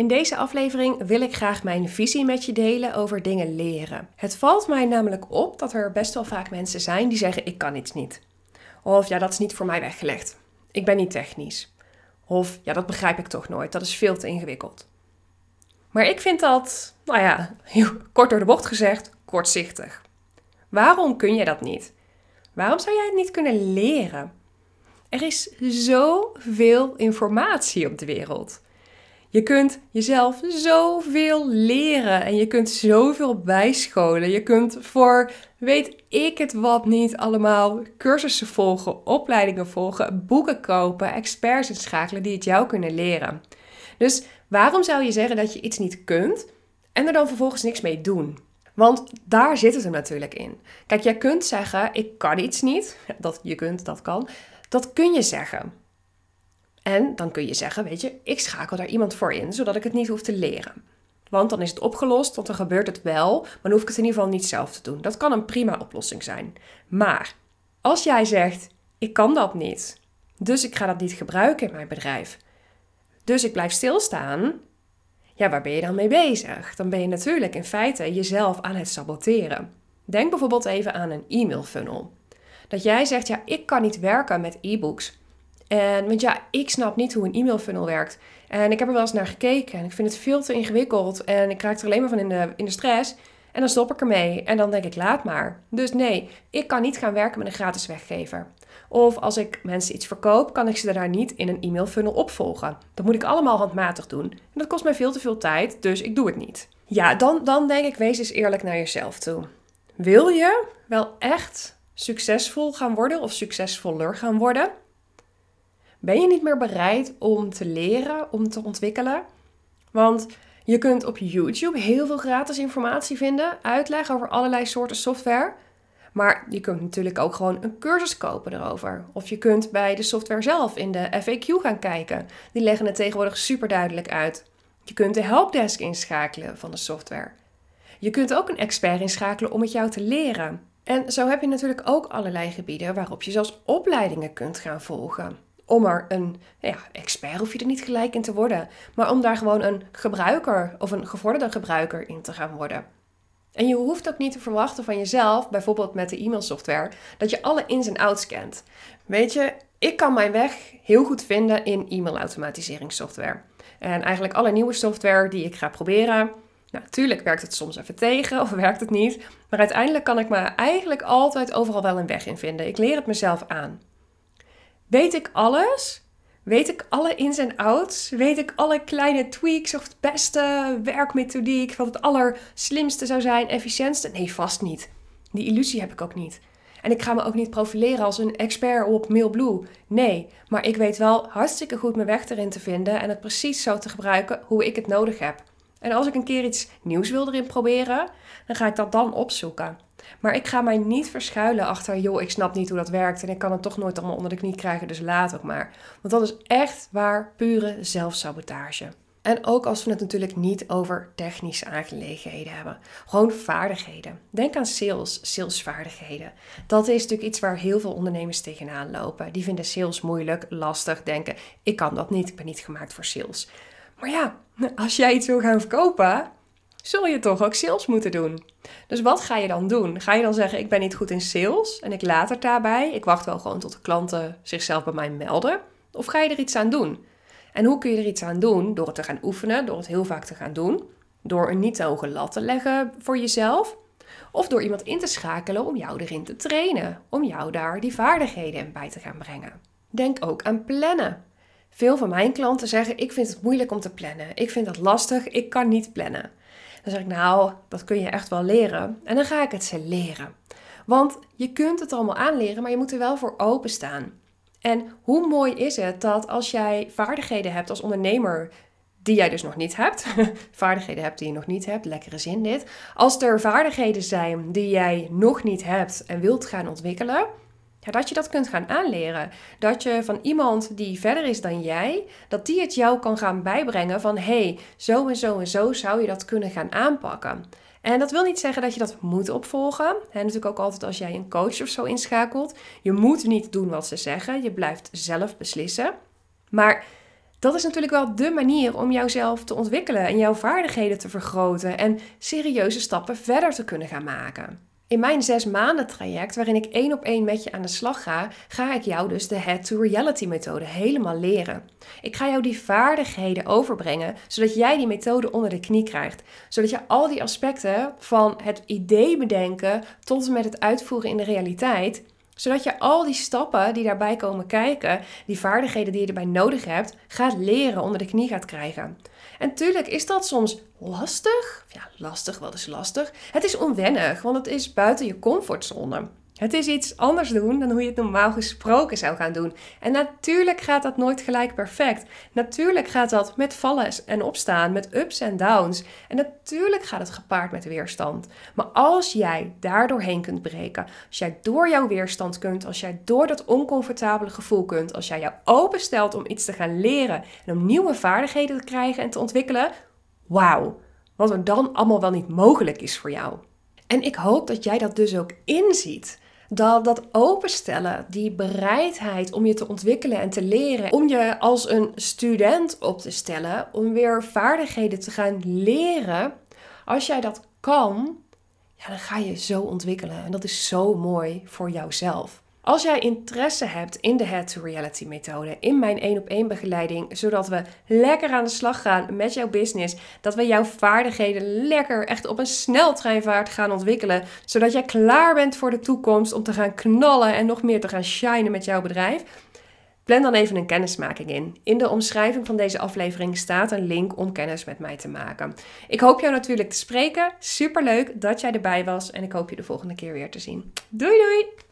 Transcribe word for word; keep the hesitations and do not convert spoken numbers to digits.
In deze aflevering wil ik graag mijn visie met je delen over dingen leren. Het valt mij namelijk op dat er best wel vaak mensen zijn die zeggen ik kan iets niet. Of ja, dat is niet voor mij weggelegd. Ik ben niet technisch. Of ja, dat begrijp ik toch nooit. Dat is veel te ingewikkeld. Maar ik vind dat, nou ja, heel kort door de bocht gezegd, kortzichtig. Waarom kun jij dat niet? Waarom zou jij het niet kunnen leren? Er is zoveel informatie op de wereld. Je kunt jezelf zoveel leren en je kunt zoveel bijscholen. Je kunt voor, weet ik het wat niet, allemaal cursussen volgen, opleidingen volgen, boeken kopen, experts inschakelen die het jou kunnen leren. Dus waarom zou je zeggen dat je iets niet kunt en er dan vervolgens niks mee doen? Want daar zit het hem natuurlijk in. Kijk, jij kunt zeggen, ik kan iets niet. Dat je kunt, dat kan. Dat kun je zeggen. En dan kun je zeggen, weet je, ik schakel daar iemand voor in, zodat ik het niet hoef te leren. Want dan is het opgelost, want dan gebeurt het wel, maar dan hoef ik het in ieder geval niet zelf te doen. Dat kan een prima oplossing zijn. Maar als jij zegt, ik kan dat niet, dus ik ga dat niet gebruiken in mijn bedrijf, dus ik blijf stilstaan, ja, waar ben je dan mee bezig? Dan ben je natuurlijk in feite jezelf aan het saboteren. Denk bijvoorbeeld even aan een e-mail funnel. Dat jij zegt, ja, ik kan niet werken met e-books. En, want ja, ik snap niet hoe een e-mail funnel werkt. En ik heb er wel eens naar gekeken. En ik vind het veel te ingewikkeld. En ik raak er alleen maar van in de, in de stress. En dan stop ik ermee. En dan denk ik, laat maar. Dus nee, ik kan niet gaan werken met een gratis weggever. Of als ik mensen iets verkoop, kan ik ze daar niet in een e-mail funnel opvolgen. Dat moet ik allemaal handmatig doen. En dat kost mij veel te veel tijd, dus ik doe het niet. Ja, dan, dan denk ik, wees eens eerlijk naar jezelf toe. Wil je wel echt succesvol gaan worden of succesvoller gaan worden? Ben je niet meer bereid om te leren, om te ontwikkelen? Want je kunt op YouTube heel veel gratis informatie vinden, uitleg over allerlei soorten software. Maar je kunt natuurlijk ook gewoon een cursus kopen erover. Of je kunt bij de software zelf in de F A Q gaan kijken. Die leggen het tegenwoordig super duidelijk uit. Je kunt de helpdesk inschakelen van de software. Je kunt ook een expert inschakelen om het jou te leren. En zo heb je natuurlijk ook allerlei gebieden waarop je zelfs opleidingen kunt gaan volgen. Om er een ja, expert hoef je er niet gelijk in te worden. Maar om daar gewoon een gebruiker of een gevorderde gebruiker in te gaan worden. En je hoeft ook niet te verwachten van jezelf, bijvoorbeeld met de e-mailsoftware, dat je alle ins en outs kent. Weet je, ik kan mijn weg heel goed vinden in e-mailautomatiseringssoftware. En eigenlijk alle nieuwe software die ik ga proberen, nou, tuurlijk werkt het soms even tegen of werkt het niet. Maar uiteindelijk kan ik me eigenlijk altijd overal wel een weg in vinden. Ik leer het mezelf aan. Weet ik alles? Weet ik alle ins en outs? Weet ik alle kleine tweaks of het beste werkmethodiek? Wat het allerslimste zou zijn, efficiëntste? Nee, vast niet. Die illusie heb ik ook niet. En ik ga me ook niet profileren als een expert op Mailblue. Nee, maar ik weet wel hartstikke goed mijn weg erin te vinden en het precies zo te gebruiken hoe ik het nodig heb. En als ik een keer iets nieuws wil erin proberen, dan ga ik dat dan opzoeken. Maar ik ga mij niet verschuilen achter, joh, ik snap niet hoe dat werkt en ik kan het toch nooit allemaal onder de knie krijgen, dus laat ook maar. Want dat is echt waar pure zelfsabotage. En ook als we het natuurlijk niet over technische aangelegenheden hebben. Gewoon vaardigheden. Denk aan sales, salesvaardigheden. Dat is natuurlijk iets waar heel veel ondernemers tegenaan lopen. Die vinden sales moeilijk, lastig, denken, ik kan dat niet, ik ben niet gemaakt voor sales. Maar ja, als jij iets wil gaan verkopen, zul je toch ook sales moeten doen. Dus wat ga je dan doen? Ga je dan zeggen, ik ben niet goed in sales en ik laat het daarbij. Ik wacht wel gewoon tot de klanten zichzelf bij mij melden. Of ga je er iets aan doen? En hoe kun je er iets aan doen? Door het te gaan oefenen, door het heel vaak te gaan doen. Door een niet te hoge lat te leggen voor jezelf. Of door iemand in te schakelen om jou erin te trainen. Om jou daar die vaardigheden in bij te gaan brengen. Denk ook aan plannen. Veel van mijn klanten zeggen, ik vind het moeilijk om te plannen. Ik vind dat lastig, ik kan niet plannen. Dan zeg ik, nou, dat kun je echt wel leren. En dan ga ik het ze leren. Want je kunt het allemaal aanleren, maar je moet er wel voor openstaan. En hoe mooi is het dat als jij vaardigheden hebt als ondernemer, die jij dus nog niet hebt. Vaardigheden hebt die je nog niet hebt, lekkere zin dit. Als er vaardigheden zijn die jij nog niet hebt en wilt gaan ontwikkelen, ja, dat je dat kunt gaan aanleren. Dat je van iemand die verder is dan jij, dat die het jou kan gaan bijbrengen van hey, zo en zo en zo zou je dat kunnen gaan aanpakken. En dat wil niet zeggen dat je dat moet opvolgen. En natuurlijk ook altijd als jij een coach of zo inschakelt. Je moet niet doen wat ze zeggen. Je blijft zelf beslissen. Maar Dat is natuurlijk wel dé manier om jouzelf te ontwikkelen en jouw vaardigheden te vergroten en serieuze stappen verder te kunnen gaan maken. In mijn zes maanden traject, waarin ik één op één met je aan de slag ga, ga ik jou dus de Head to Reality methode helemaal leren. Ik ga jou die vaardigheden overbrengen, zodat jij die methode onder de knie krijgt. Zodat je al die aspecten van het idee bedenken tot en met het uitvoeren in de realiteit, zodat je al die stappen die daarbij komen kijken, die vaardigheden die je erbij nodig hebt, gaat leren, onder de knie gaat krijgen. En tuurlijk is dat soms lastig. Ja, lastig, wat is lastig? Het is onwennig, want het is buiten je comfortzone. Het is iets anders doen dan hoe je het normaal gesproken zou gaan doen. En natuurlijk gaat dat nooit gelijk perfect. Natuurlijk gaat dat met vallen en opstaan, met ups en downs. En natuurlijk gaat het gepaard met weerstand. Maar als jij daar doorheen kunt breken, als jij door jouw weerstand kunt, als jij door dat oncomfortabele gevoel kunt, als jij jou openstelt om iets te gaan leren en om nieuwe vaardigheden te krijgen en te ontwikkelen, wauw, wat er dan allemaal wel niet mogelijk is voor jou. En ik hoop dat jij dat dus ook inziet. Dat dat openstellen, die bereidheid om je te ontwikkelen en te leren, om je als een student op te stellen, om weer vaardigheden te gaan leren, als jij dat kan, ja, dan ga je zo ontwikkelen. En dat is zo mooi voor jouzelf. Als jij interesse hebt in de Head to Reality methode, in mijn één op één begeleiding, zodat we lekker aan de slag gaan met jouw business, dat we jouw vaardigheden lekker echt op een sneltreinvaart gaan ontwikkelen, zodat jij klaar bent voor de toekomst om te gaan knallen en nog meer te gaan shinen met jouw bedrijf, plan dan even een kennismaking in. In de omschrijving van deze aflevering staat een link om kennis met mij te maken. Ik hoop jou natuurlijk te spreken. Superleuk dat jij erbij was en ik hoop je de volgende keer weer te zien. Doei doei!